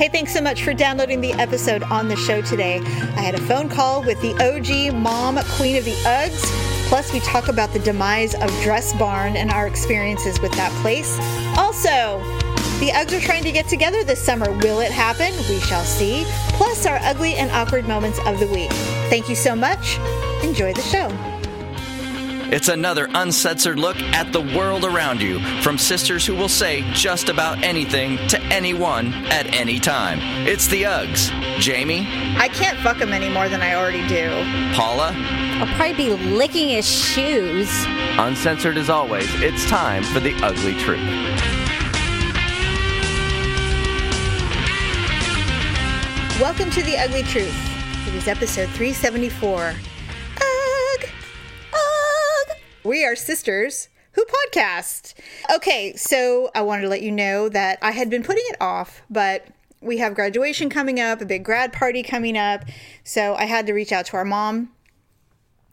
Hey, thanks so much for downloading the episode on the show today. I had a phone call with the OG mom, queen of the Uggs. Plus, we talk about the demise of Dress Barn and our experiences with that place. Also, the Uggs are trying to get together this summer. Will it happen? We shall see. Plus, our ugly and awkward moments of the week. Thank you so much. Enjoy the show. It's another uncensored look at the world around you from sisters who will say just about anything to anyone at any time. It's the Uggs. Jamie? I can't fuck him any more than I already do. Paula? I'll probably be licking his shoes. Uncensored as always, it's time for the ugly truth. Welcome to the Ugly Truth. It is episode 374. We are sisters who podcast. Okay, so I wanted to let you know that I had been putting it off, but we have graduation coming up, a big grad party coming up. So I had to reach out to our mom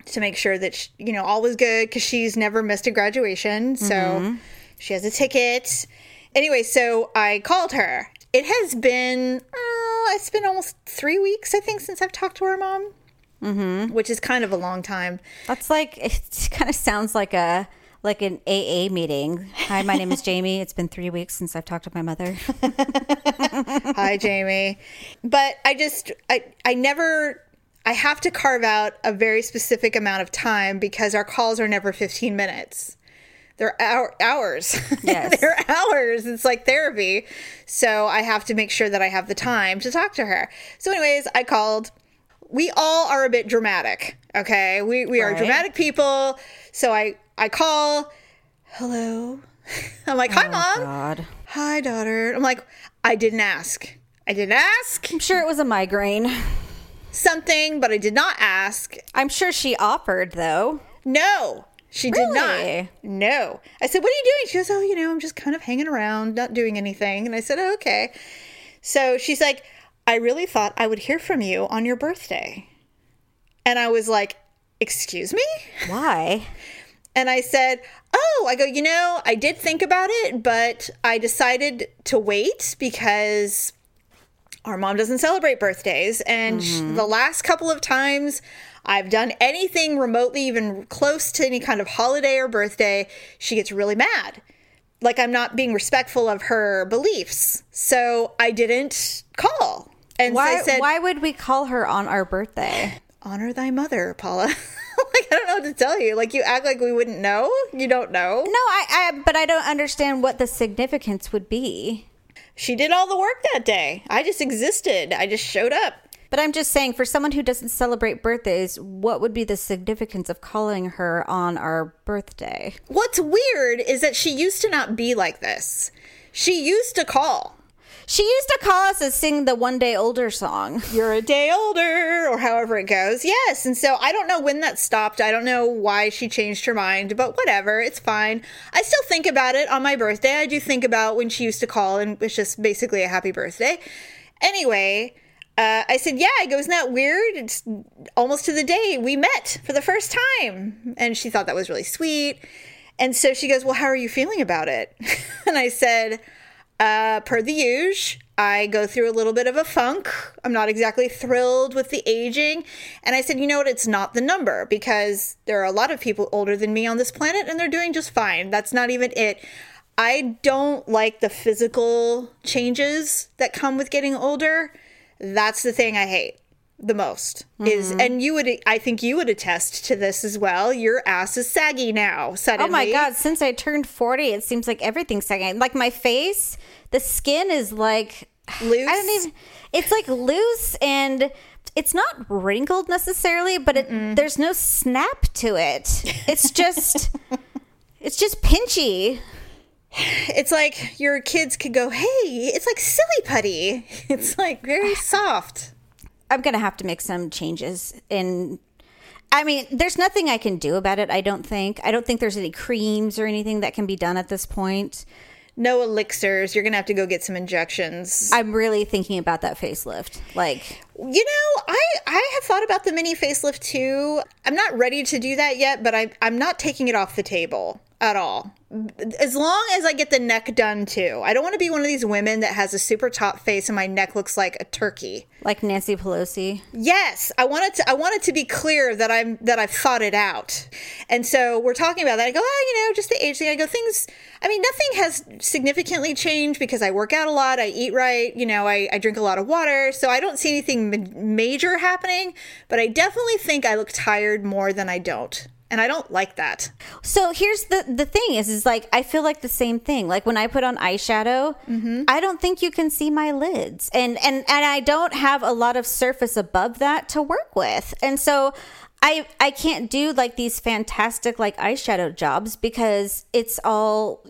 to make sure that, she, you know, all was good because she's never missed a graduation. So she has a ticket. Anyway, so I called her. It has been, it's been almost 3 weeks, I think, since I've talked to our mom. Which is kind of a long time. That's like, it kind of sounds like a like an AA meeting. Hi, my name is Jamie. It's been 3 weeks since I've talked to my mother. Hi, Jamie. But I just, I have to carve out a very specific amount of time because our calls are never 15 minutes. They're hours. Yes. They're hours. It's like therapy. So I have to make sure that I have the time to talk to her. So anyways, I called. We all are a bit dramatic, okay? We are dramatic people. So I call, hello. I'm like, hi, Mom. God. Hi, daughter. I'm like, I didn't ask. I'm sure it was a migraine. Something, but I did not ask. I'm sure she offered, though. No, she did not. No. I said, what are you doing? She goes, oh, you know, I'm just kind of hanging around, not doing anything. And I said, oh, okay. So she's like, I really thought I would hear from you on your birthday. And I was like, excuse me? Why? And I said, you know, I did think about it, but I decided to wait because our mom doesn't celebrate birthdays. And the last couple of times I've done anything remotely, even close to any kind of holiday or birthday, she gets really mad. Like I'm not being respectful of her beliefs. So I didn't call. And why, so I said, why would we call her on our birthday? Honor thy mother, Paula. Like, I don't know what to tell you. Like, you act like we wouldn't know. You don't know. No, but I don't understand what the significance would be. She did all the work that day. I just existed. I just showed up. But I'm just saying, for someone who doesn't celebrate birthdays, what would be the significance of calling her on our birthday? What's weird is that she used to not be like this. She used to call. She used to call us and sing the One Day Older song. You're a day older, or however it goes. Yes. And so I don't know when that stopped. I don't know why she changed her mind, but whatever. It's fine. I still think about it on my birthday. I do think about when she used to call and it's just basically a happy birthday. Anyway, I said, yeah, I go, isn't that weird? It's almost to the day we met for the first time. And she thought that was really sweet. And so she goes, well, how are you feeling about it? And I said, per the usual, I go through a little bit of a funk. I'm not exactly thrilled with the aging. And I said, you know what? It's not the number because there are a lot of people older than me on this planet and they're doing just fine. That's not even it. I don't like the physical changes that come with getting older. That's the thing I hate the most is, and I think you would attest to this as well. Your ass is saggy now. Suddenly. Oh my God. Since I turned 40, it seems like everything's sagging. Like my face, the skin is like loose. It's like loose and it's not wrinkled necessarily, but there's no snap to it. It's just, it's just pinchy. It's like your kids could go, hey, it's like silly putty. It's like very soft. I'm going to have to make some changes. And I mean, there's nothing I can do about it, I don't think. I don't think there's any creams or anything that can be done at this point. No elixirs. You're going to have to go get some injections. I'm really thinking about that facelift. Like, you know, I have thought about the mini facelift too. I'm not ready to do that yet, but I'm not taking it off the table. at all. As long as I get the neck done, too. I don't want to be one of these women that has a super top face and my neck looks like a turkey. Like Nancy Pelosi? Yes. I want it to be clear that I've thought it out. And so we're talking about that. I go, just the age thing. I go, nothing has significantly changed because I work out a lot. I eat right. I drink a lot of water. So I don't see anything major happening. But I definitely think I look tired more than I don't. And I don't like that. So here's the thing is like, I feel like the same thing. Like when I put on eyeshadow, mm-hmm. I don't think you can see my lids. And I don't have a lot of surface above that to work with. And so I can't do like these fantastic like eyeshadow jobs because it's all,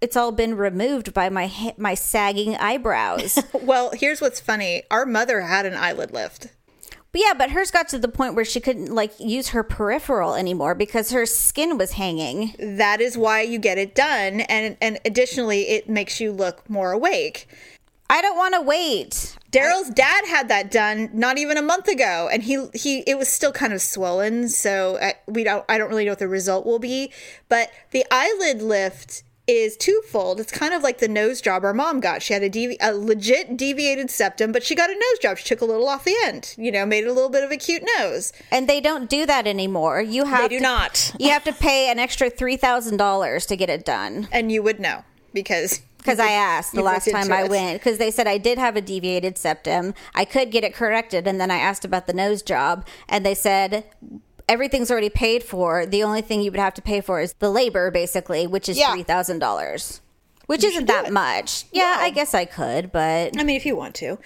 it's all been removed by my sagging eyebrows. Well, here's what's funny. Our mother had an eyelid lift. But yeah, but hers got to the point where she couldn't like use her peripheral anymore because her skin was hanging. That is why you get it done. And additionally, it makes you look more awake. I don't want to wait. Daryl's dad had that done not even a month ago, and it was still kind of swollen. So I don't really know what the result will be. But the eyelid lift is twofold. It's kind of like the nose job our mom got. She had a legit deviated septum, but she got a nose job. She took a little off the end, made it a little bit of a cute nose. And they don't do that anymore. You have to pay an extra $3,000 to get it done. And you would know because I asked the last time I went, because they said I did have a deviated septum. I could get it corrected. And then I asked about the nose job, and they said, everything's already paid for. The only thing you would have to pay for is the labor, basically, which is $3,000, which isn't that much. Yeah, I guess I could, but... I mean, if you want to.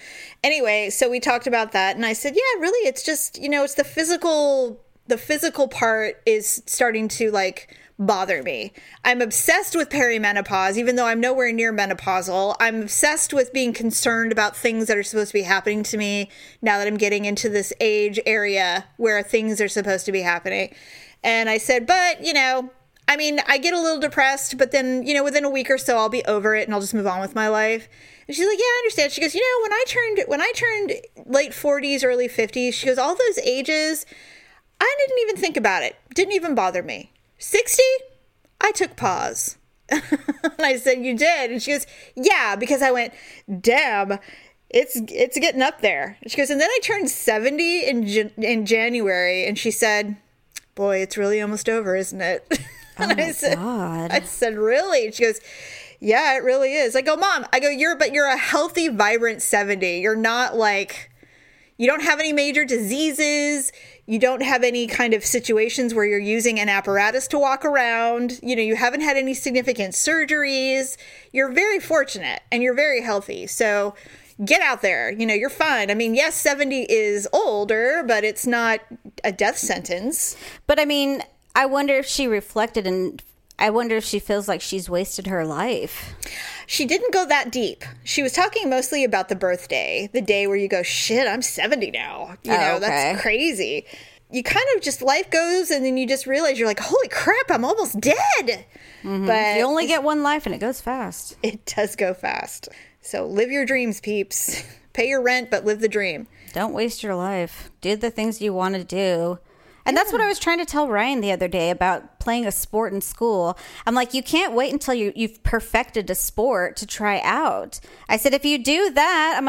Anyway, so we talked about that, and I said, yeah, really, it's just, it's the physical part is starting to, like, bother me. I'm obsessed with perimenopause, even though I'm nowhere near menopausal. I'm obsessed with being concerned about things that are supposed to be happening to me now that I'm getting into this age area where things are supposed to be happening. And I said, but, I get a little depressed, but then, within a week or so, I'll be over it and I'll just move on with my life. And she's like, yeah, I understand. She goes, when I turned late 40s, early 50s, she goes, all those ages... I didn't even think about it. Didn't even bother me. 60, I took pause. And I said, you did? And she goes, yeah, because I went, damn, it's getting up there. And she goes, and then I turned 70 in January. And she said, boy, it's really almost over, isn't it? And oh my God. I said, really? And she goes, yeah, it really is. I go, Mom, you're a healthy, vibrant 70. You're not like... You don't have any major diseases. You don't have any kind of situations where you're using an apparatus to walk around. You haven't had any significant surgeries. You're very fortunate and you're very healthy. So get out there. You're fine. I mean, yes, 70 is older, but it's not a death sentence. But I mean, I wonder if she reflected, and I wonder if she feels like she's wasted her life. She didn't go that deep. She was talking mostly about the birthday, the day where you go, shit, I'm 70 now. Okay. That's crazy. You kind of just, life goes, and then you just realize you're like, holy crap, I'm almost dead. Mm-hmm. But you only get one life, and it goes fast. It does go fast. So live your dreams, peeps. Pay your rent, but live the dream. Don't waste your life. Do the things you want to do. And that's what I was trying to tell Ryan the other day about playing a sport in school. I'm like, you can't wait until you've perfected a sport to try out. I said, if you do that,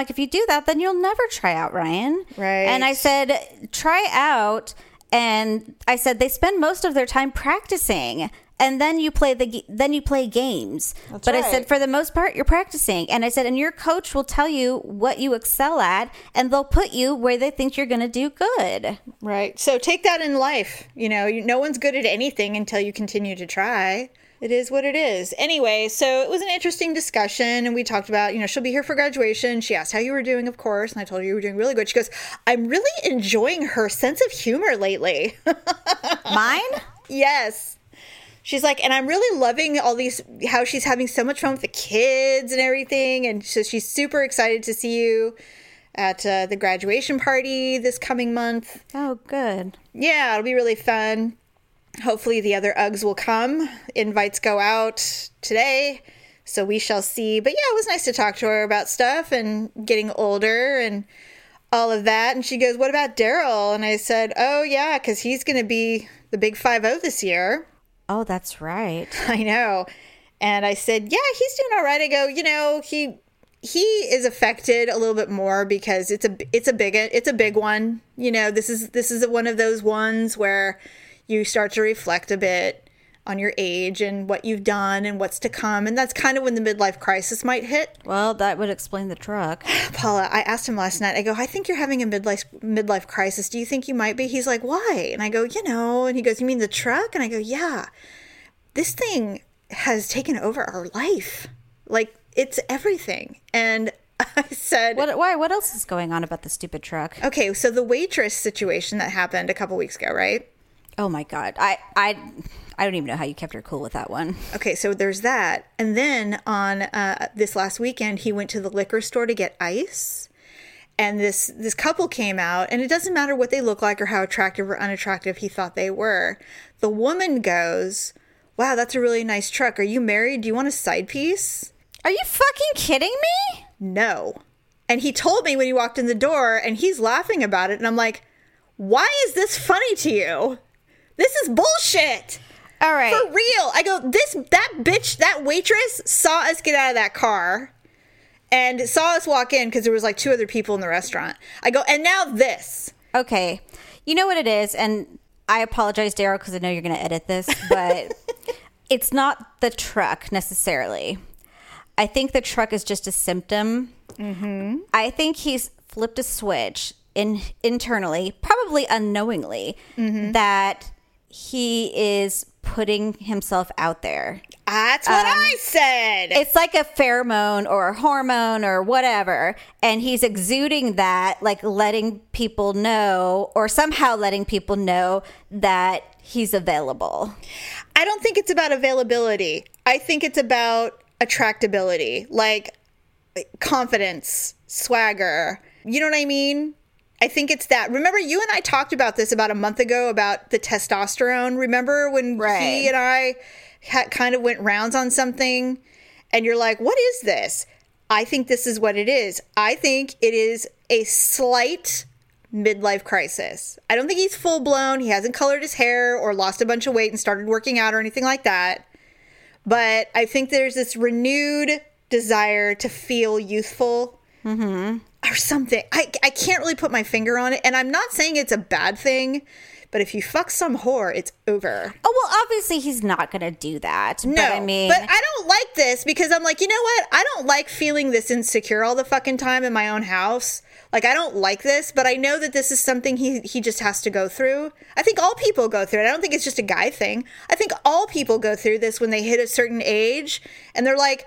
then you'll never try out, Ryan. Right. And I said, try out. And I said, they spend most of their time practicing. And then you play games. That's but right. I said, for the most part, you're practicing. And I said, and your coach will tell you what you excel at, and they'll put you where they think you're going to do good. Right. So take that in life. No one's good at anything until you continue to try. It is what it is. Anyway, so it was an interesting discussion, and we talked about, she'll be here for graduation. She asked how you were doing, of course, and I told her you were doing really good. She goes, I'm really enjoying her sense of humor lately. Mine? Yes. She's like, and I'm really loving all these, how she's having so much fun with the kids and everything. And so she's super excited to see you at the graduation party this coming month. Oh, good. Yeah, it'll be really fun. Hopefully the other Uggs will come. Invites go out today. So we shall see. But yeah, it was nice to talk to her about stuff and getting older and all of that. And she goes, what about Daryl? And I said, oh, yeah, because he's going to be the big 5-0 this year. Oh, that's right. I know. And I said, yeah, he's doing all right. I go, you know, he is affected a little bit more because it's a big one. You know, this is one of those ones where you start to reflect a bit on your age and what you've done and what's to come. And that's kind of when the midlife crisis might hit. Well, that would explain the truck. Paula, I asked him last night, I go, I think you're having a midlife crisis. Do you think you might be? He's like, why? And I go, you know, and he goes, you mean the truck? And I go, yeah, this thing has taken over our life. Like, it's everything. And I said, what else is going on about the stupid truck? Okay. So the waitress situation that happened a couple weeks ago, right? Oh my God. I don't even know how you kept your cool with that one. Okay, so there's that. And then on this last weekend, he went to the liquor store to get ice. And this couple came out. And it doesn't matter what they look like or how attractive or unattractive he thought they were. The woman goes, wow, that's a really nice truck. Are you married? Do you want a side piece? Are you fucking kidding me? No. And he told me when he walked in the door, and he's laughing about it. And I'm like, why is this funny to you? This is bullshit. All right. For real. I go, that waitress saw us get out of that car and saw us walk in because there was like two other people in the restaurant. I go, and now this. Okay. You know what it is? And I apologize, Daryl, because I know you're going to edit this, but it's not the truck necessarily. I think the truck is just a symptom. Mm-hmm. I think he's flipped a switch internally, probably unknowingly, that he is putting himself out there. That's what I said. It's like a pheromone or a hormone or whatever. And he's exuding that, like letting people know or somehow letting people know that he's available. I don't think it's about availability. I think it's about attractability, like confidence, swagger. You know what I mean? I think it's that. Remember, you and I talked about this about a month ago about the testosterone. Remember when he and I kind of went rounds on something and you're like, what is this? I think this is what it is. I think it is a slight midlife crisis. I don't think he's full blown. He hasn't colored his hair or lost a bunch of weight and started working out or anything like that. But I think there's this renewed desire to feel youthful. Mm-hmm. Or something. I can't really put my finger on it. And I'm not saying it's a bad thing, but if you fuck some whore, it's over. Oh, well, obviously he's not going to do that. No, but I mean, but I don't like this because I'm like, you know what? I don't like feeling this insecure all the fucking time in my own house. Like, I don't like this, but I know that this is something he just has to go through. I think all people go through it. I don't think it's just a guy thing. I think all people go through this when they hit a certain age and they're like,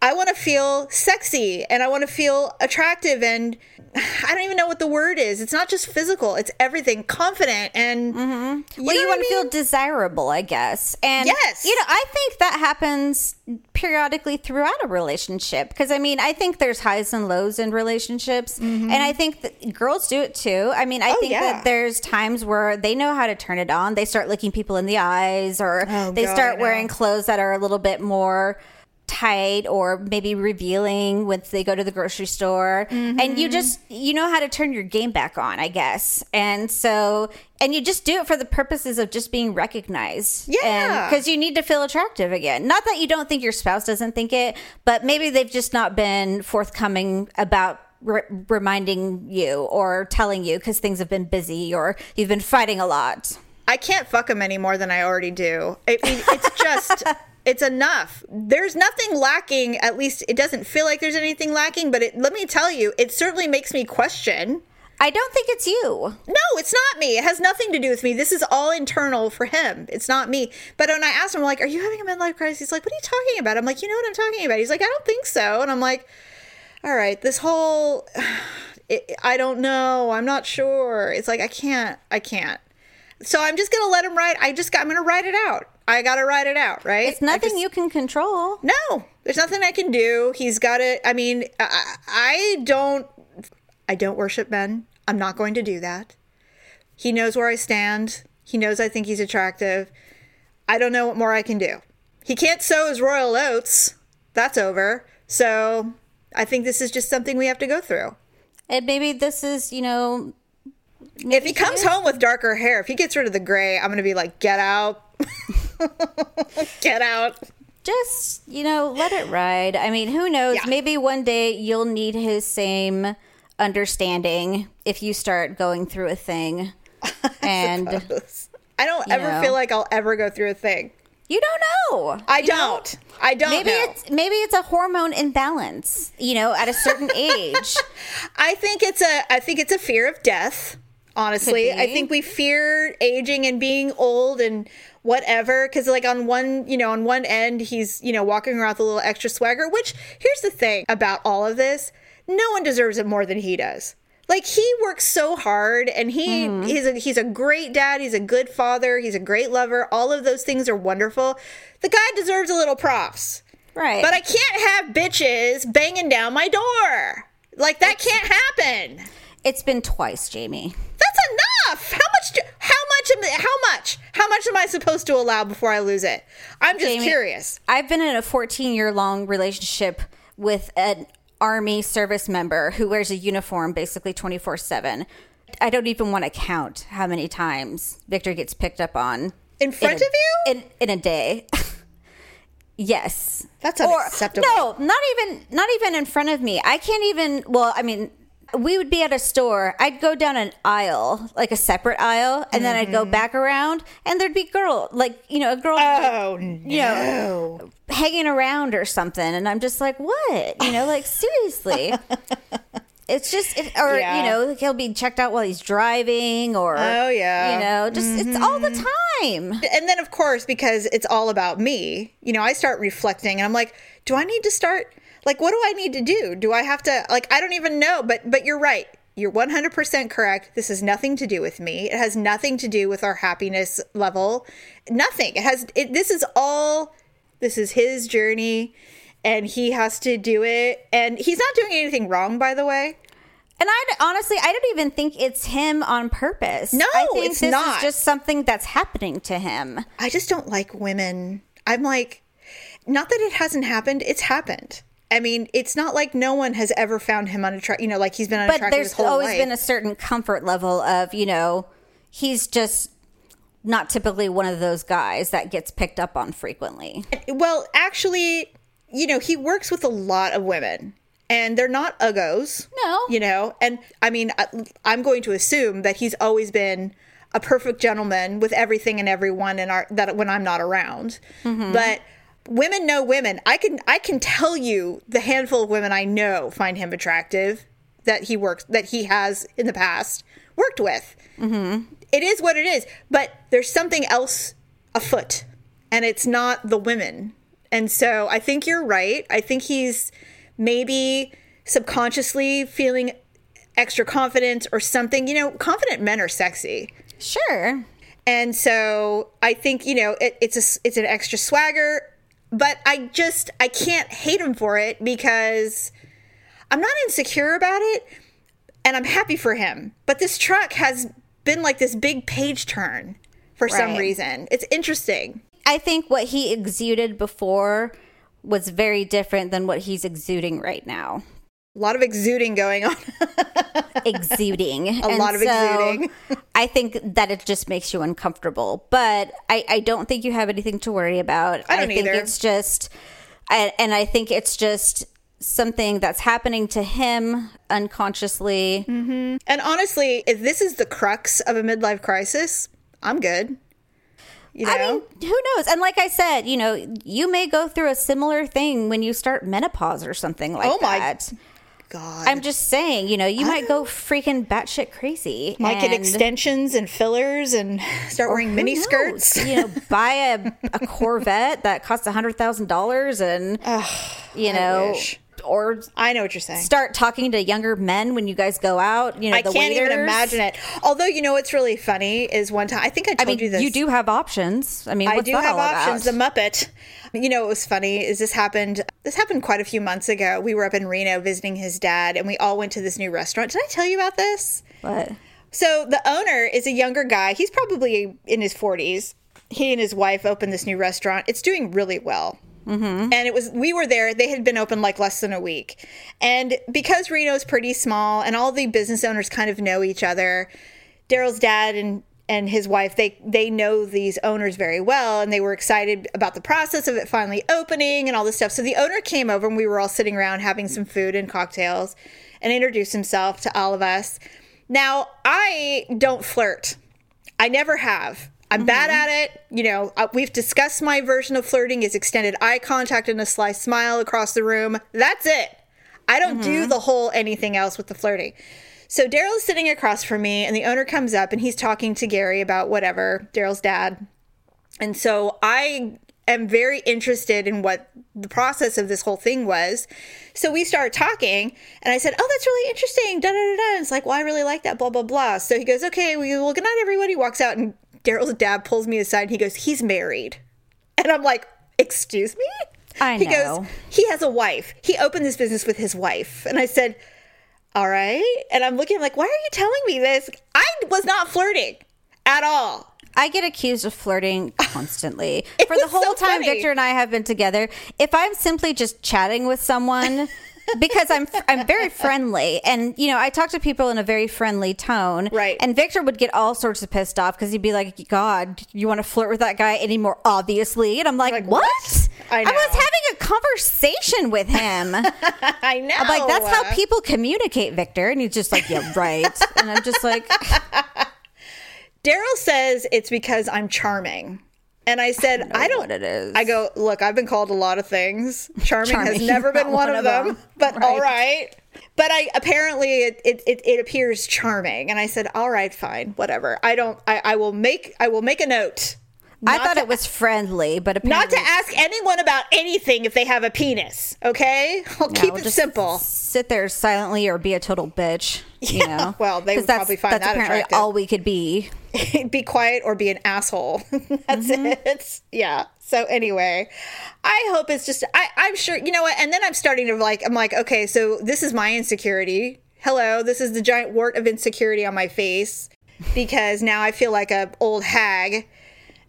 I want to feel sexy and I want to feel attractive and I don't even know what the word is. It's not just physical. It's everything. Confident and... Mm-hmm. Well, you want to feel desirable, I guess. And, yes. You know, I think that happens periodically throughout a relationship because, I mean, I think there's highs and lows in relationships and I think that girls do it too. I mean, I think that there's times where they know how to turn it on. They start looking people in the eyes or start wearing clothes that are a little bit more... tight or maybe revealing once they go to the grocery store and you know how to turn your game back on, I guess. And so, and you just do it for the purposes of just being recognized. Yeah. Because you need to feel attractive again. Not that you don't think your spouse doesn't think it, but maybe they've just not been forthcoming about reminding you or telling you because things have been busy or you've been fighting a lot. I can't fuck them any more than I already do. It's just... It's enough. There's nothing lacking. At least it doesn't feel like there's anything lacking. But let me tell you, it certainly makes me question. I don't think it's you. No, it's not me. It has nothing to do with me. This is all internal for him. It's not me. But when I asked him, I'm like, are you having a midlife crisis? He's like, what are you talking about? I'm like, you know what I'm talking about. He's like, I don't think so. And I'm like, all right, this whole, I don't know. I'm not sure. It's like, I can't. So I'm just going to let him write. I'm going to write it out. I got to write it out, right? It's nothing you can control. No, there's nothing I can do. He's got it. I mean, I don't worship men. I'm not going to do that. He knows where I stand. He knows I think he's attractive. I don't know what more I can do. He can't sow his royal oats. That's over. So I think this is just something we have to go through. And maybe this is, you know... If he comes home with darker hair, if he gets rid of the gray, I'm going to be like, get out. Get out. Just, you know, let it ride. I mean, who knows? Yeah. Maybe one day you'll need his same understanding if you start going through a thing. And I don't ever feel like I'll ever go through a thing. You don't know. I don't know. Maybe it's a hormone imbalance, you know, at a certain age. I think it's a fear of death, honestly. I think we fear aging and being old and whatever, because like on one end he's, you know, walking around with a little extra swagger, which here's the thing about all of this. No one deserves it more than he does. Like, he works so hard, and he's a great dad, he's a good father, he's a great lover. All of those things are wonderful. The guy deserves a little props. Right. But I can't have bitches banging down my door. Like, that can't happen. It's been twice, Jamie. That's enough! How much am I supposed to allow before I lose it? I'm just curious. I've been in a 14-year-long relationship with an Army service member who wears a uniform basically 24/7. I don't even want to count how many times Victor gets picked up on in front of you in a day. Yes, that's unacceptable. No, not even in front of me. I can't even. Well, I mean, we would be at a store. I'd go down an aisle, like a separate aisle, and then I'd go back around, and there'd be a girl. Oh no. You know, hanging around or something, and I'm just like, what? You know, like, seriously. It's just, you know, he'll be checked out while he's driving, or, oh yeah, you know, just it's all the time. And then, of course, because it's all about me, you know, I start reflecting, and I'm like, do I need to start? Like, what do I need to do? Do I have to? Like, I don't even know. But you're right. You're 100% correct. This has nothing to do with me. It has nothing to do with our happiness level. Nothing. It has. This is his journey, and he has to do it. And he's not doing anything wrong, by the way. And I don't even think it's him on purpose. No, I think it's not. It's just something that's happening to him. I just don't like women. I'm like, not that it hasn't happened. It's happened. I mean, it's not like no one has ever found him unattractive. You know, like, he's been unattractive his whole life. But there's always been a certain comfort level of, you know, he's just not typically one of those guys that gets picked up on frequently. Well, actually, you know, he works with a lot of women, and they're not uggos. No. You know, and I mean, I'm going to assume that he's always been a perfect gentleman with everything and everyone that when I'm not around. Mm-hmm. But women know women. I can tell you the handful of women I know find him attractive that he has in the past worked with. Mm-hmm. It is what it is, but there's something else afoot, and it's not the women. And so I think you're right. I think he's maybe subconsciously feeling extra confident or something. You know, confident men are sexy. Sure. And so I think, you know, it's an extra swagger. But I can't hate him for it, because I'm not insecure about it, and I'm happy for him. But this truck has been like this big page turn for some reason. It's interesting. I think what he exuded before was very different than what he's exuding right now. A lot of exuding going on. Exuding. I think that it just makes you uncomfortable. But I don't think you have anything to worry about. I don't think either. It's just, and I think it's just something that's happening to him unconsciously. Mm-hmm. And honestly, if this is the crux of a midlife crisis, I'm good. You know? I mean, who knows? And like I said, you know, you may go through a similar thing when you start menopause or something like that. Oh my God. I'm just saying, you know, you might go freaking batshit crazy. Might get extensions and fillers and start wearing mini skirts. You know, buy a Corvette that costs $100,000 and, you know, or I know what you're saying. Start talking to younger men when you guys go out. You know, I can't even imagine it. Although, you know, what's really funny is one time, I think I told you this. You do have options. I mean, I do have options. The Muppet. You know, what was funny is this happened quite a few months ago. We were up in Reno visiting his dad, and we all went to this new restaurant. Did I tell you about this? What? So the owner is a younger guy. He's probably in his 40s. He and his wife opened this new restaurant. It's doing really well. Mm-hmm. And we were there. They had been open like less than a week. And because Reno's pretty small and all the business owners kind of know each other, Daryl's dad and and his wife, they know these owners very well, and they were excited about the process of it finally opening and all this stuff. So the owner came over, and we were all sitting around having some food and cocktails, and introduced himself to all of us. Now, I don't flirt. I never have. I'm bad at it. You know, we've discussed my version of flirting is extended eye contact and a sly smile across the room. That's it. I don't do the whole anything else with the flirting. So Daryl is sitting across from me, and the owner comes up, and he's talking to Gary about whatever, Daryl's dad. And so I am very interested in what the process of this whole thing was. So we start talking, and I said, oh, that's really interesting, da-da-da-da. And it's like, well, I really like that, blah, blah, blah. So he goes, okay, well, good night, everyone. He walks out, and Daryl's dad pulls me aside, and he goes, he's married. And I'm like, excuse me? I know. He goes, he has a wife. He opened this business with his wife. And I said, all right. And I'm looking like, why are you telling me this? I was not flirting at all. I get accused of flirting constantly. For the whole time Victor and I have been together, if I'm simply just chatting with someone... Because I'm very friendly, and you know I talk to people in a very friendly tone, right? And Victor would get all sorts of pissed off because he'd be like, "God, you want to flirt with that guy anymore?" Obviously, and I'm like, "What? I was having a conversation with him." I know. I'm like, that's how people communicate, Victor, and he's just like, "Yeah, right," and I'm just like, Daryl says it's because I'm charming. And I said, I don't know what it is. I go, look, I've been called a lot of things. Charming has never been one of them. But right. All right. But apparently it appears charming. And I said, all right, fine, whatever. I will make a note. I thought it was friendly, but apparently not to ask anyone about anything if they have a penis. Okay, I'll keep it simple. Sit there silently or be a total bitch. You know, well, they would probably find that apparently attractive. All we could be. Be quiet or be an asshole. That's it. Yeah. So anyway, I hope it's just, I'm sure, you know what? And then I'm starting to I'm like, okay, so this is my insecurity. Hello. This is the giant wart of insecurity on my face because now I feel like an old hag.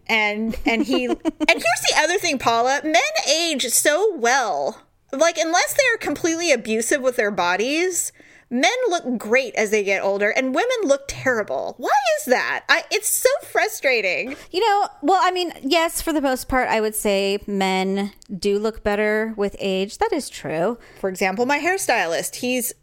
And here's the other thing, Paula, men age so well, like unless they're completely abusive with their bodies, men look great as they get older, and women look terrible. Why is that? It's so frustrating. You know, well, I mean, yes, for the most part, I would say men do look better with age. That is true. For example, my hairstylist,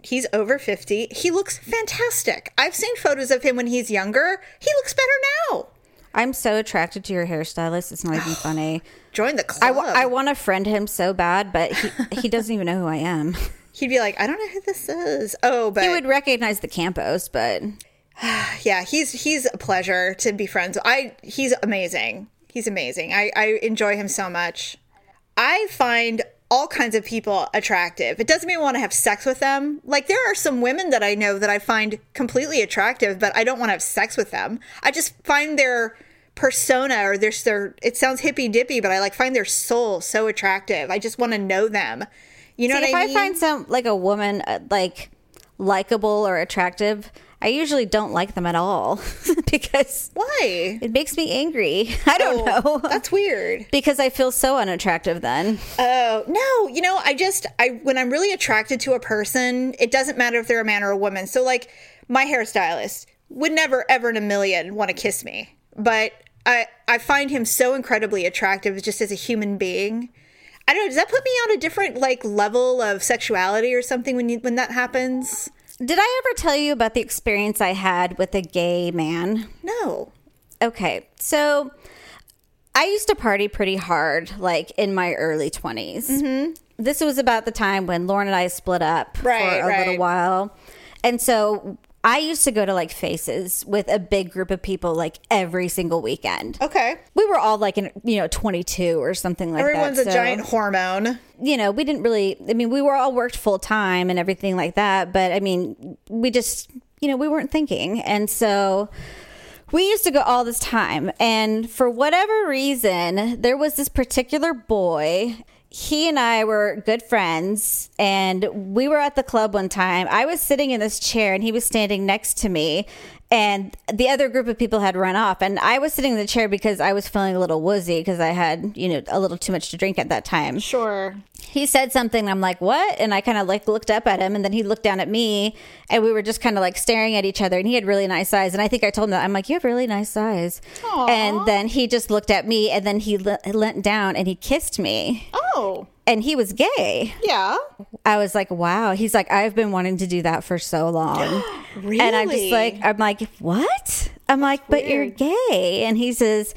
he's over 50. He looks fantastic. I've seen photos of him when he's younger. He looks better now. I'm so attracted to your hairstylist. It's not even funny. Join the club. I want to friend him so bad, but he doesn't even know who I am. He'd be like, I don't know who this is. Oh, but... He would recognize the Campos, but... Yeah, he's a pleasure to be friends with. He's amazing. He's amazing. I enjoy him so much. I find all kinds of people attractive. It doesn't mean I want to have sex with them. Like, there are some women that I know that I find completely attractive, but I don't want to have sex with them. I just find their... persona or their it sounds hippy dippy, but I find their soul so attractive. I just want to know them. You know what I mean? If I find some a woman likable or attractive, I usually don't like them at all because why? It makes me angry. I don't know. That's weird because I feel so unattractive then. Oh no! You know, I when I'm really attracted to a person, it doesn't matter if they're a man or a woman. So my hairstylist would never ever in a million want to kiss me, but. I find him so incredibly attractive just as a human being. I don't know. Does that put me on a different level of sexuality or something when that happens? Did I ever tell you about the experience I had with a gay man? No. Okay. So I used to party pretty hard, in my early 20s. Mm-hmm. This was about the time when Lauren and I split up for a little while. And so... I used to go to Faces with a big group of people every single weekend. Okay. We were all 22 or something like Everyone's that. Everyone's a giant hormone. You know, we didn't really, we were all worked full time and everything like that. But we just, we weren't thinking. And so we used to go all this time. And for whatever reason, there was this particular boy. he and I were good friends, and we were at the club one time. I was sitting in this chair, and he was standing next to me, and the other group of people had run off, and I was sitting in the chair because I was feeling a little woozy because I had, you know, a little too much to drink at that time. Sure. He said something, and I'm like, what? And I kind of like looked up at him, and then he looked down at me, and we were just kind of like staring at each other, and he had really nice eyes, and I think I told him that. I'm like, you have really nice eyes. Aww. And then he just looked at me, and then he leant down, and he kissed me. Oh. And he was gay. Yeah. I was like, wow. He's like, I've been wanting to do that for so long. Really? And I'm just like, what? I'm like, that's but weird. You're gay. And he says,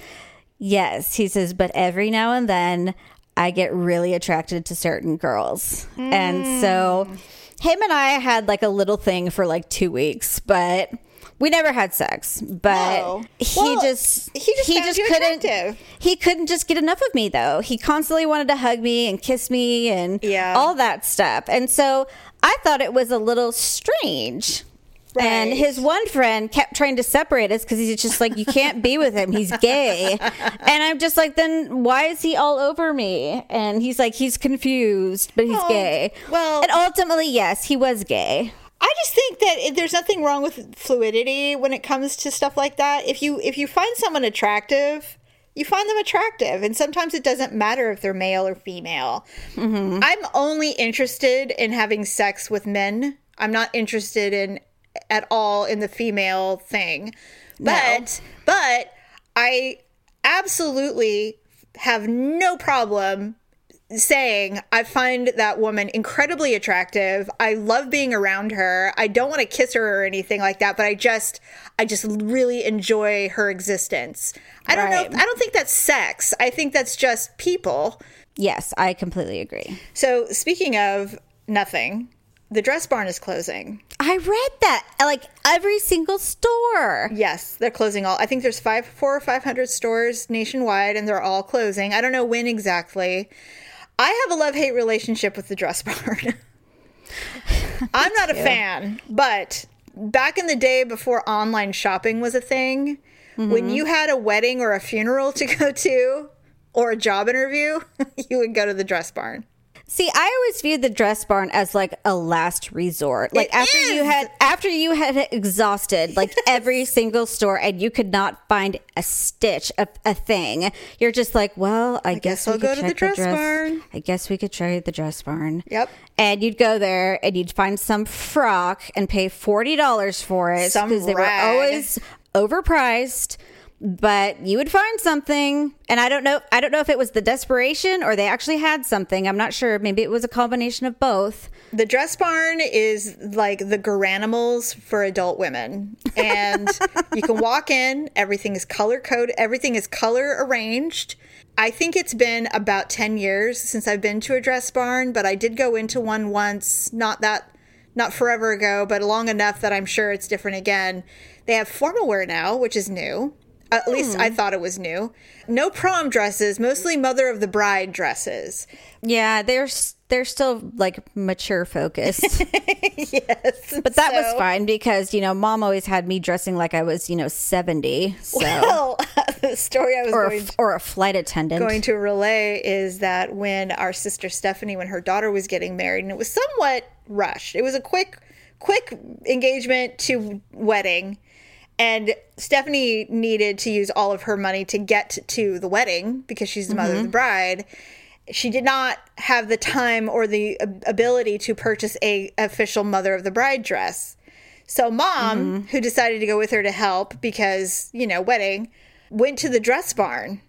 yes. He says, but every now and then I get really attracted to certain girls. Mm. And so him and I had like a little thing for like 2 weeks, but we never had sex, but no. he couldn't just get enough of me though. He constantly wanted to hug me and kiss me and all that stuff. And so I thought it was a little strange. Right. And his one friend kept trying to separate us because he's just like, you can't be with him. He's gay. And I'm just like, then why is he all over me? And he's like, he's confused, but he's gay. Well, and ultimately, yes, he was gay. I just think that there's nothing wrong with fluidity when it comes to stuff like that. If you find someone attractive, you find them attractive. And sometimes it doesn't matter if they're male or female. Mm-hmm. I'm only interested in having sex with men. I'm not interested in at all in the female thing. But I absolutely have no problem saying I find that woman incredibly attractive. I love being around her. I don't want to kiss her or anything like that, but I just really enjoy her existence. I don't know. I don't think that's sex. I think that's just people. Yes, I completely agree. So speaking of nothing, the Dress Barn is closing. I read that. Like every single store. Yes, they're closing all. I think there's 400 or 500 stores nationwide, and they're all closing. I don't know when exactly. I have a love-hate relationship with the Dress Barn. I'm not a fan, but back in the day before online shopping was a thing, when you had a wedding or a funeral to go to or a job interview, you would go to the Dress Barn. See, I always viewed the Dress Barn as like a last resort. Like after you had exhausted like every single store and you could not find a stitch of a thing, you're just like, well, I guess I'll go to the dress barn. I guess we could try the Dress Barn. Yep. And you'd go there and you'd find some frock and pay $40 for it because they were always overpriced. But you would find something, and I don't know if it was the desperation or they actually had something. I'm not sure. Maybe it was a combination of both. The Dress Barn is like the Garanimals for adult women. And you can walk in. Everything is color-coded. Everything is color arranged. I think it's been about 10 years since I've been to a Dress Barn, but I did go into one once, not forever ago, but long enough that I'm sure it's different again. They have formal wear now, which is new. At least I thought it was new. No prom dresses, mostly mother of the bride dresses. Yeah, they're still like mature focused. Yes. But that was fine because, you know, mom always had me dressing like I was, you know, 70. So. Well, the story I was a flight attendant. Going to relay is that when our sister Stephanie, when her daughter was getting married, and it was somewhat rushed. It was a quick engagement to wedding. And Stephanie needed to use all of her money to get to the wedding because she's the mother of the bride. She did not have the time or the ability to purchase a official mother of the bride dress. So mom, who decided to go with her to help because, you know, wedding, went to the Dress Barn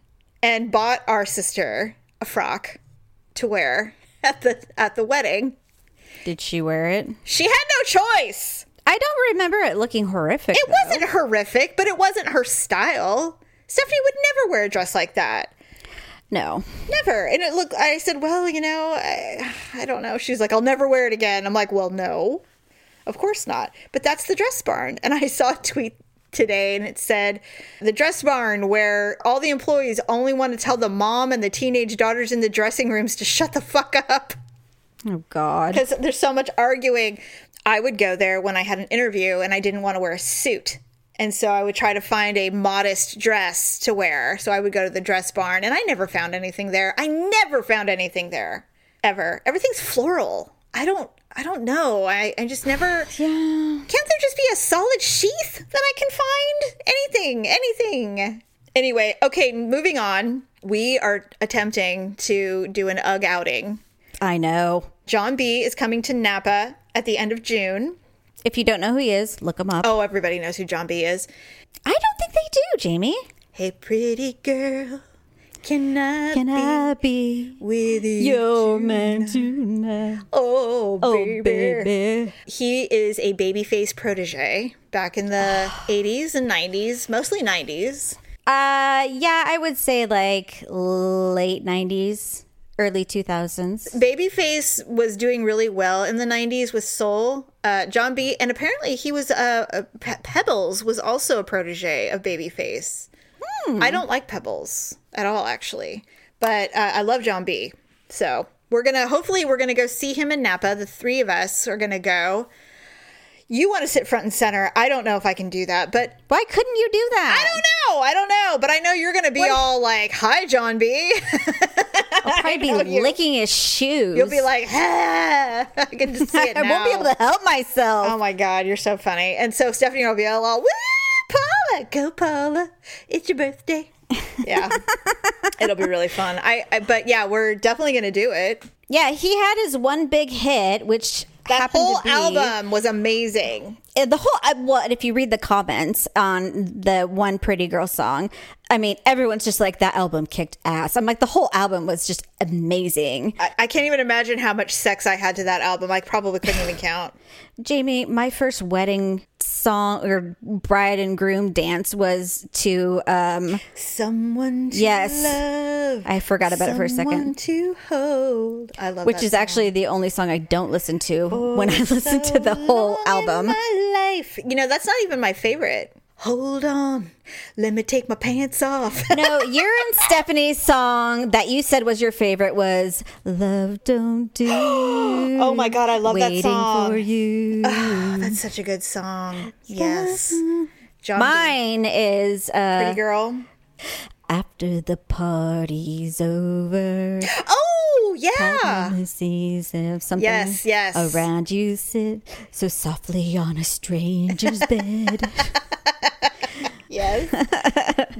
and bought our sister a frock to wear at the wedding. Did she wear it? She had no choice. I don't remember it looking horrific. It wasn't horrific, but it wasn't her style. Stephanie would never wear a dress like that. No. Never. And it looked, I said, well, you know, I don't know. She's like, I'll never wear it again. I'm like, well, no, of course not. But that's the Dress Barn. And I saw a tweet today and it said, the Dress Barn where all the employees only want to tell the mom and the teenage daughters in the dressing rooms to shut the fuck up. Oh, God. Because there's so much arguing. I would go there when I had an interview and I didn't want to wear a suit. And so I would try to find a modest dress to wear. So I would go to the Dress Barn, and I never found anything there. I never found anything there, ever. Everything's floral. I don't know. I just never. Yeah. Can't there just be a solid sheath that I can find? Anything. Anyway, okay, moving on. We are attempting to do an UGG outing. I know. John B. is coming to Napa at the end of June. If you don't know who he is, look him up. Oh, everybody knows who John B. is. I don't think they do, Jamie. Hey, pretty girl, can I be with you? Your man tonight. Oh, baby. He is a Babyface protege back in the 80s and 90s, mostly 90s. Yeah, I would say like late 90s. Early 2000s. Babyface was doing really well in the 90s with soul. John B. And apparently he was Pebbles was also a protege of Babyface. I don't like Pebbles at all, actually, but I love John B. So we're gonna go see him in Napa. The three of us are gonna go. You want to sit front and center. I don't know if I can do that, but... Why couldn't you do that? I don't know. But I know you're going to be all like, hi, John B. I'll probably be licking his shoes. You'll be like, ah. I can just see it now. I won't be able to help myself. Oh, my God. You're so funny. And so Stephanie will be all, woo, Paula. Go, Paula. It's your birthday. Yeah. It'll be really fun. But yeah, we're definitely going to do it. Yeah, he had his one big hit, which... That whole album was amazing. The whole, well, if you read the comments on the One Pretty Girl song, I mean, everyone's just like, that album kicked ass. I'm like, the whole album was just amazing. I can't even imagine how much sex I had to that album. I probably couldn't even count. Jamie, my first wedding song or bride and groom dance was to Someone to Love. I forgot about it for a second. Someone to Hold. I love Which is song. Actually the only song I don't listen to when I listen to the whole album. Life, you know, that's not even my favorite. Hold on, let me take my pants off. No, your and Stephanie's song that you said was your favorite was Love Don't Do. Oh my God, I love that song. Waiting for you. Oh, that's such a good song. Yes. John Mine is Pretty Girl. After the party's over. Oh, yeah. Something yes. Around you sit so softly on a stranger's bed. Yes.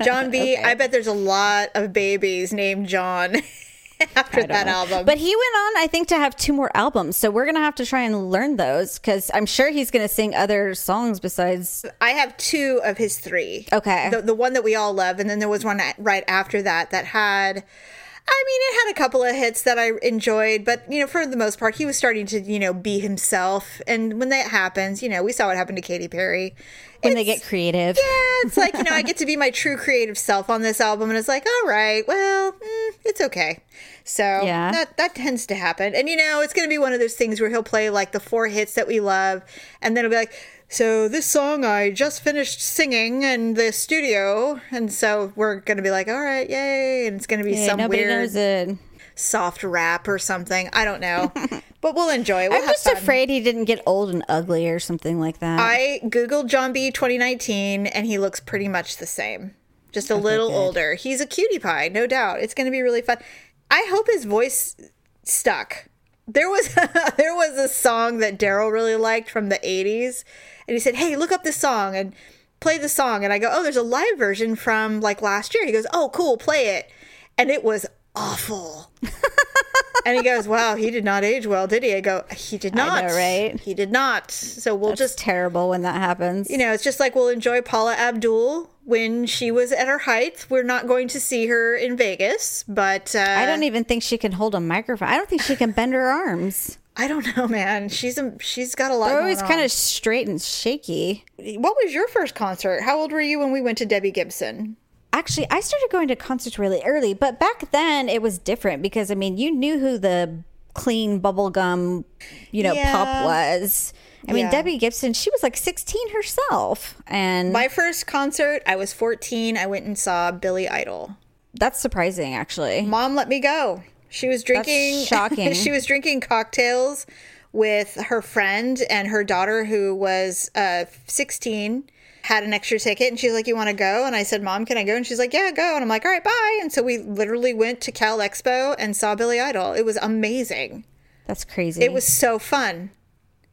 John B., okay. I bet there's a lot of babies named John after that album. But he went on, I think, to have 2 more albums. So we're going to have to try and learn those because I'm sure he's going to sing other songs besides. I have 2 of his 3. Okay. The one that we all love. And then there was one right after that had, I mean, it had a couple of hits that I enjoyed. But, you know, for the most part, he was starting to, you know, be himself. And when that happens, you know, we saw what happened to Katy Perry. When they get creative. Yeah, it's like, you know, I get to be my true creative self on this album. And it's like, all right, well, it's okay. So yeah. that tends to happen. And, you know, it's going to be one of those things where he'll play like the 4 hits that we love. And then it'll be like, so this song I just finished singing in the studio. And so we're going to be like, all right, yay. And it's going to be some weird soft rap or something. I don't know. But we'll enjoy it. I'm just afraid he didn't get old and ugly or something like that. I Googled John B. 2019, and he looks pretty much the same. Just a little older. He's a cutie pie, no doubt. It's going to be really fun. I hope his voice stuck. There was a song that Daryl really liked from the 80s, and he said, hey, look up this song and play the song. And I go, oh, there's a live version from like last year. He goes, oh, cool, play it. And it was awful. And he goes, wow, he did not age well, did he? I go, he did not. I know, right? He did not. So we'll That's just terrible when that happens. You know, it's just like we'll enjoy Paula Abdul when she was at her height. We're not going to see her in Vegas, but I don't even think she can hold a microphone. I don't think she can bend her arms. I don't know, man. She's got a lot. They're always kind of straight and shaky. What was your first concert? How old were you when we went to Debbie Gibson? Actually, I started going to concerts really early, but back then it was different because, I mean, you knew who the clean bubblegum, you know, pop was. I mean, Debbie Gibson, she was like 16 herself. And my first concert, I was 14. I went and saw Billy Idol. That's surprising, actually. Mom let me go. She was drinking. That's shocking. She was drinking cocktails with her friend and her daughter, who was 16. had an extra ticket, and she's like, you want to go? And I said, Mom, can I go? And she's like, yeah, go. And I'm like, all right, bye. And so we literally went to Cal Expo and saw Billy Idol. It was amazing. That's crazy. It was so fun.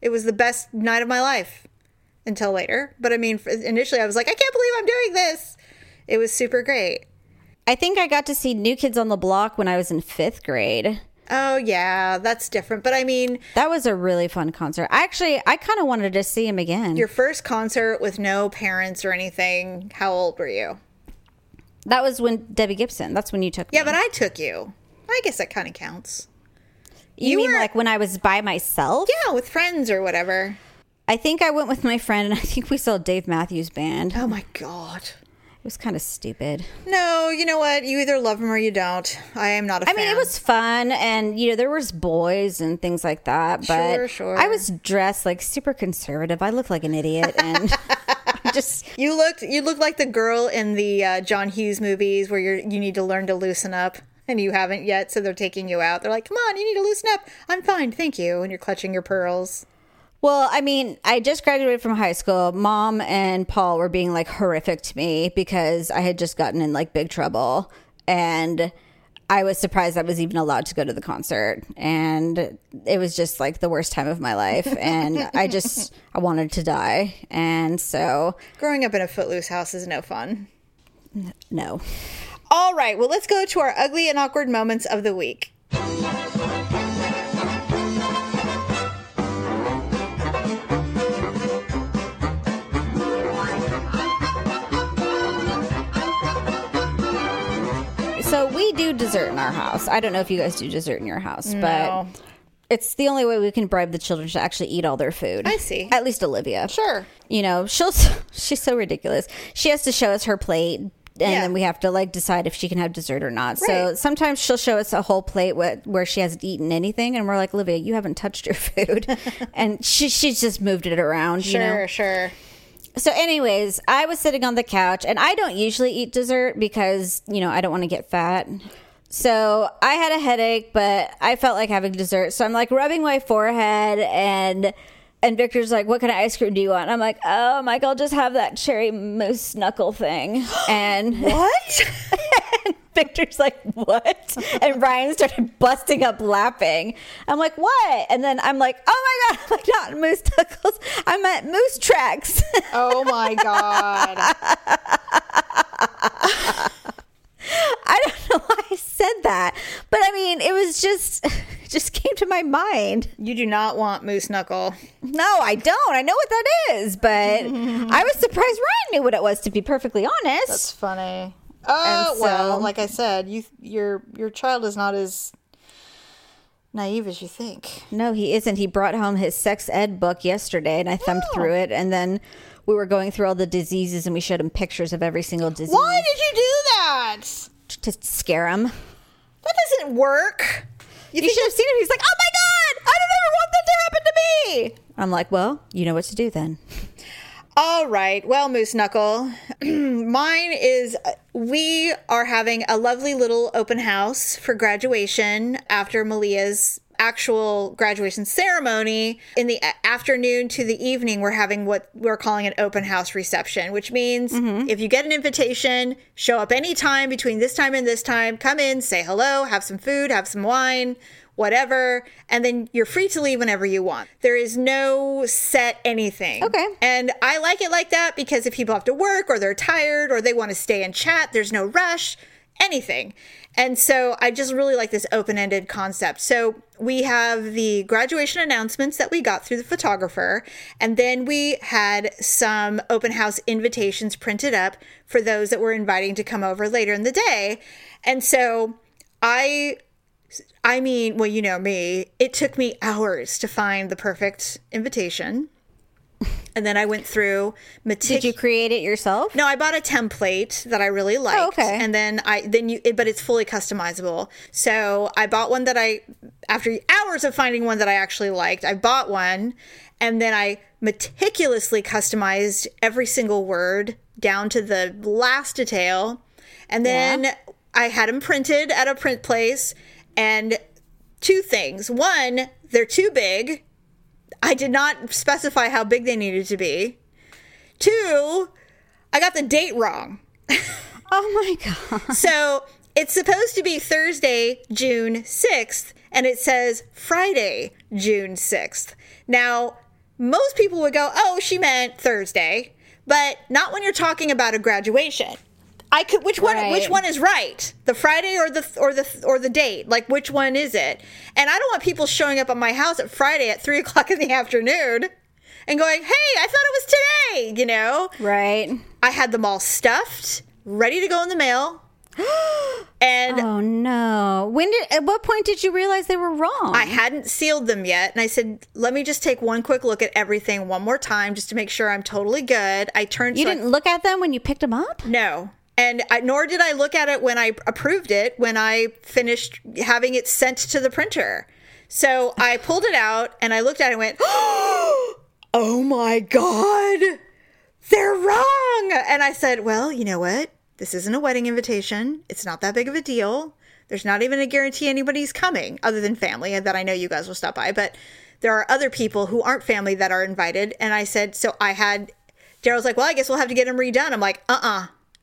It was the best night of my life until later. But I mean, initially I was like, I can't believe I'm doing this. It was super great. I think I got to see New Kids on the Block when I was in 5th grade. Oh, yeah, that's different. But I mean, that was a really fun concert. I kind of wanted to see him again. Your first concert with no parents or anything. How old were you? That was when Debbie Gibson. That's when you took me. Yeah, but I took you. I guess that kind of counts. You mean were, like when I was by myself? Yeah, with friends or whatever. I think I went with my friend, and I think we saw Dave Matthews Band. Oh, my God. It was kind of stupid. No, you know what? You either love them or you don't. I am not a fan. I mean, it was fun, and, you know, there was boys and things like that, but sure. I was dressed, like, super conservative. I looked like an idiot, and You looked like the girl in the John Hughes movies where you need to learn to loosen up, and you haven't yet, so they're taking you out. They're like, come on, you need to loosen up. I'm fine, thank you, and you're clutching your pearls. Well, I mean, I just graduated from high school. Mom and Paul were being, like, horrific to me because I had just gotten in, like, big trouble. And I was surprised I was even allowed to go to the concert. And it was just, like, the worst time of my life. And I wanted to die. And so... growing up in a footloose house is no fun. No. All right. Well, let's go to our ugly and awkward moments of the week. So we do dessert in our house. I don't know if you guys do dessert in your house, but it's the only way we can bribe the children to actually eat all their food. I see. At least Olivia. Sure. You know, she's so ridiculous. She has to show us her plate, and then we have to, like, decide if she can have dessert or not. Right. So sometimes she'll show us a whole plate where she hasn't eaten anything, and we're like, Olivia, you haven't touched your food. And she's just moved it around. Sure, you know? Sure. So anyways, I was sitting on the couch, and I don't usually eat dessert because, you know, I don't want to get fat. So I had a headache, but I felt like having dessert. So I'm, like, rubbing my forehead, and Victor's like, what kind of ice cream do you want? And I'm like, oh, Mike, I'll just have that cherry mousse knuckle thing. And what? And Victor's like, what? And Ryan started busting up laughing. I'm like, what? And then I'm like, oh, my God, I'm like, not mousse knuckles. I'm at moose tracks. Oh, my God. I don't know why I said that, but I mean, it was just came to my mind. You do not want moose knuckle. No, I don't. I know what that is, but I was surprised Ryan knew what it was, to be perfectly honest. That's funny. Oh, so, well, like I said, your child is not as naive as you think. No, he isn't. He brought home his sex ed book yesterday, and I thumbed through it, and then we were going through all the diseases, and we showed him pictures of every single disease. Why did you do that? To scare him. That doesn't work. You should have seen him. He's like, oh my God, I don't ever want that to happen to me. I'm like, well, you know what to do then. All right. Well, Moose Knuckle, mine is we are having a lovely little open house for graduation after Malia's actual graduation ceremony. In the afternoon to the evening, we're having what we're calling an open house reception, which means if you get an invitation, show up anytime between this time and this time, come in, say hello, have some food, have some wine, whatever, and then you're free to leave whenever you want. There is no set anything. Okay. And I like it like that because if people have to work or they're tired or they want to stay and chat, there's no rush, anything. And so I just really like this open-ended concept. So we have the graduation announcements that we got through the photographer, and then we had some open house invitations printed up for those that we're inviting to come over later in the day. And so I mean, well, you know me, it took me hours to find the perfect invitation. And then I went through... Did you create it yourself? No, I bought a template that I really liked. Oh, okay. And then but it's fully customizable. So I bought one that after hours of finding one that I actually liked, I bought one, and then I meticulously customized every single word down to the last detail. And then I had them printed at a print place, and two things. One, they're too big. I did not specify how big they needed to be. Two, I got the date wrong. Oh, my God. So it's supposed to be Thursday, June 6th, and it says Friday, June 6th. Now, most people would go, oh, she meant Thursday, but not when you're talking about a graduation. I could, which one is right? The Friday or the date? Like, which one is it? And I don't want people showing up at my house at Friday at 3:00 in the afternoon and going, hey, I thought it was today, you know? Right. I had them all stuffed, ready to go in the mail. And oh no. At what point did you realize they were wrong? I hadn't sealed them yet, and I said, let me just take one quick look at everything one more time just to make sure I'm totally good. You didn't look at them when you picked them up? No. And nor did I look at it when I approved it, when I finished having it sent to the printer. So I pulled it out and I looked at it and went, oh my God, they're wrong. And I said, well, you know what? This isn't a wedding invitation. It's not that big of a deal. There's not even a guarantee anybody's coming other than family that I know you guys will stop by. But there are other people who aren't family that are invited. And I said, Daryl's like, well, I guess we'll have to get them redone. I'm like,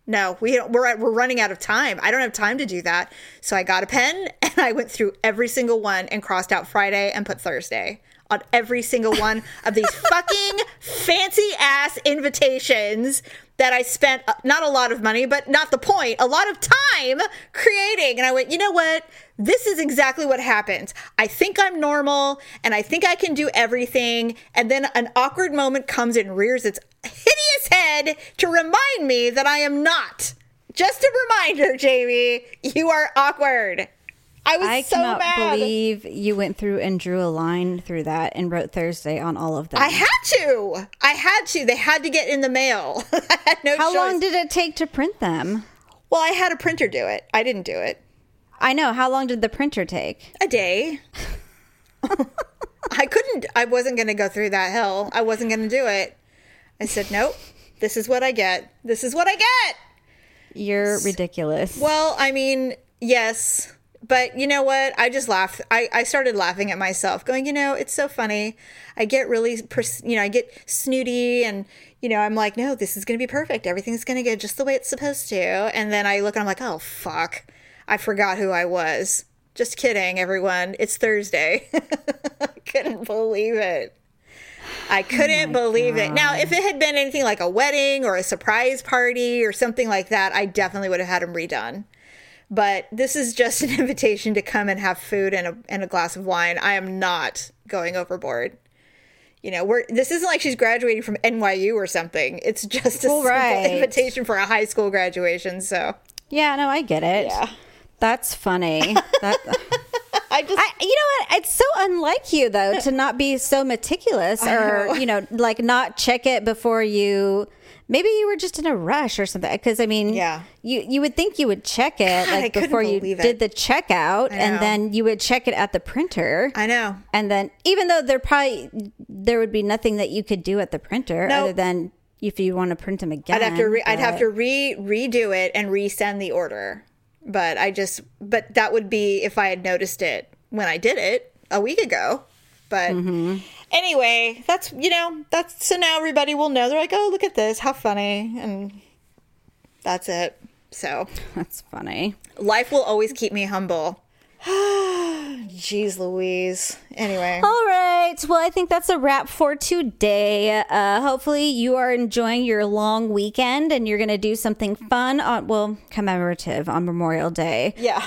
No, we're running out of time. I don't have time to do that. So I got a pen and I went through every single one and crossed out Friday and put Thursday on every single one of these fucking fancy ass invitations that I spent not a lot of money, but not the point, a lot of time creating. And I went, you know what? This is exactly what happens. I think I'm normal and I think I can do everything. And then an awkward moment comes and rears its hideous head to remind me that I am not. Just a reminder, Jamie, you are awkward. I cannot believe you went through and drew a line through that and wrote Thursday on all of them. I had to. They had to get in the mail. I had no choice. How long did it take to print them? Well, I had a printer do it. I didn't do it. I know. How long did the printer take? A day. I wasn't going to go through that hell. I wasn't going to do it. I said, nope, this is what I get. This is what I get. You're ridiculous. Well, I mean, yes. But you know what? I just laughed. I started laughing at myself going, you know, it's so funny. I get really, I get snooty and, you know, I'm like, no, this is going to be perfect. Everything's going to go just the way it's supposed to. And then I look and I'm like, oh, fuck. I forgot who I was. Just kidding, everyone. It's Thursday. I couldn't believe it. I couldn't believe it. Now, if it had been anything like a wedding or a surprise party or something like that, I definitely would have had them redone. But this is just an invitation to come and have food and a glass of wine. I am not going overboard. You know, this isn't like she's graduating from NYU or something. It's just a simple invitation for a high school graduation. So yeah, no, I get it. Yeah. That's funny. You know what? It's so unlike you, though, to not be so meticulous or, you know, like not check it before you. Maybe you were just in a rush or something. Because, I mean, you would think you would check it before you did the checkout. And then you would check it at the printer. I know. And then even though there would be nothing that you could do at the printer other than if you want to print them again. I'd have to redo it and resend the order. But but that would be if I had noticed it when I did it a week ago. But anyway, that's so now everybody will know. They're like, oh, look at this. How funny. And that's it. So that's funny. Life will always keep me humble. Jeez Louise. Anyway. All right. Well, I think that's a wrap for today. Hopefully you are enjoying your long weekend and you're going to do something fun commemorative on Memorial Day. Yeah.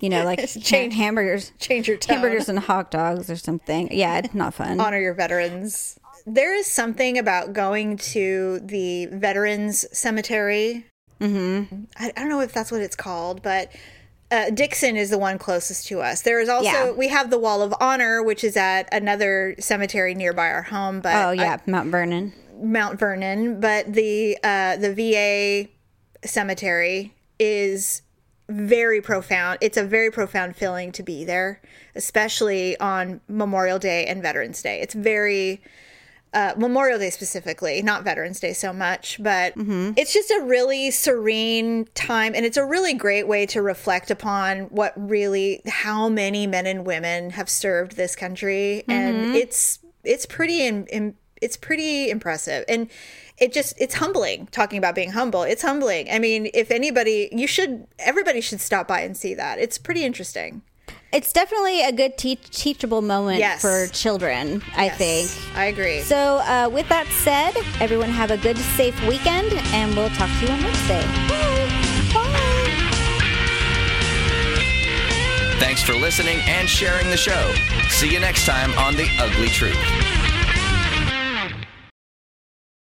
You know, like hamburgers. Change your tone. Hamburgers and hot dogs or something. Yeah, it's not fun. Honor your veterans. There is something about going to the Veterans Cemetery. Mm-hmm. I don't know if that's what it's called, but... Dixon is the one closest to us. There is also, we have the Wall of Honor, which is at another cemetery nearby our home. But Mount Vernon. But the VA cemetery is very profound. It's a very profound feeling to be there, especially on Memorial Day and Veterans Day. It's very... Memorial Day specifically, not Veterans Day so much, but it's just a really serene time. And it's a really great way to reflect upon how many men and women have served this country. And it's pretty it's pretty impressive. And it's humbling. Talking about being humble, it's humbling. I mean, if anybody, everybody should stop by and see that. It's pretty interesting. It's definitely a good teachable moment for children, I think. I agree. So with that said, everyone have a good, safe weekend, and we'll talk to you on Wednesday. Bye. Bye. Thanks for listening and sharing the show. See you next time on The Ugly Truth.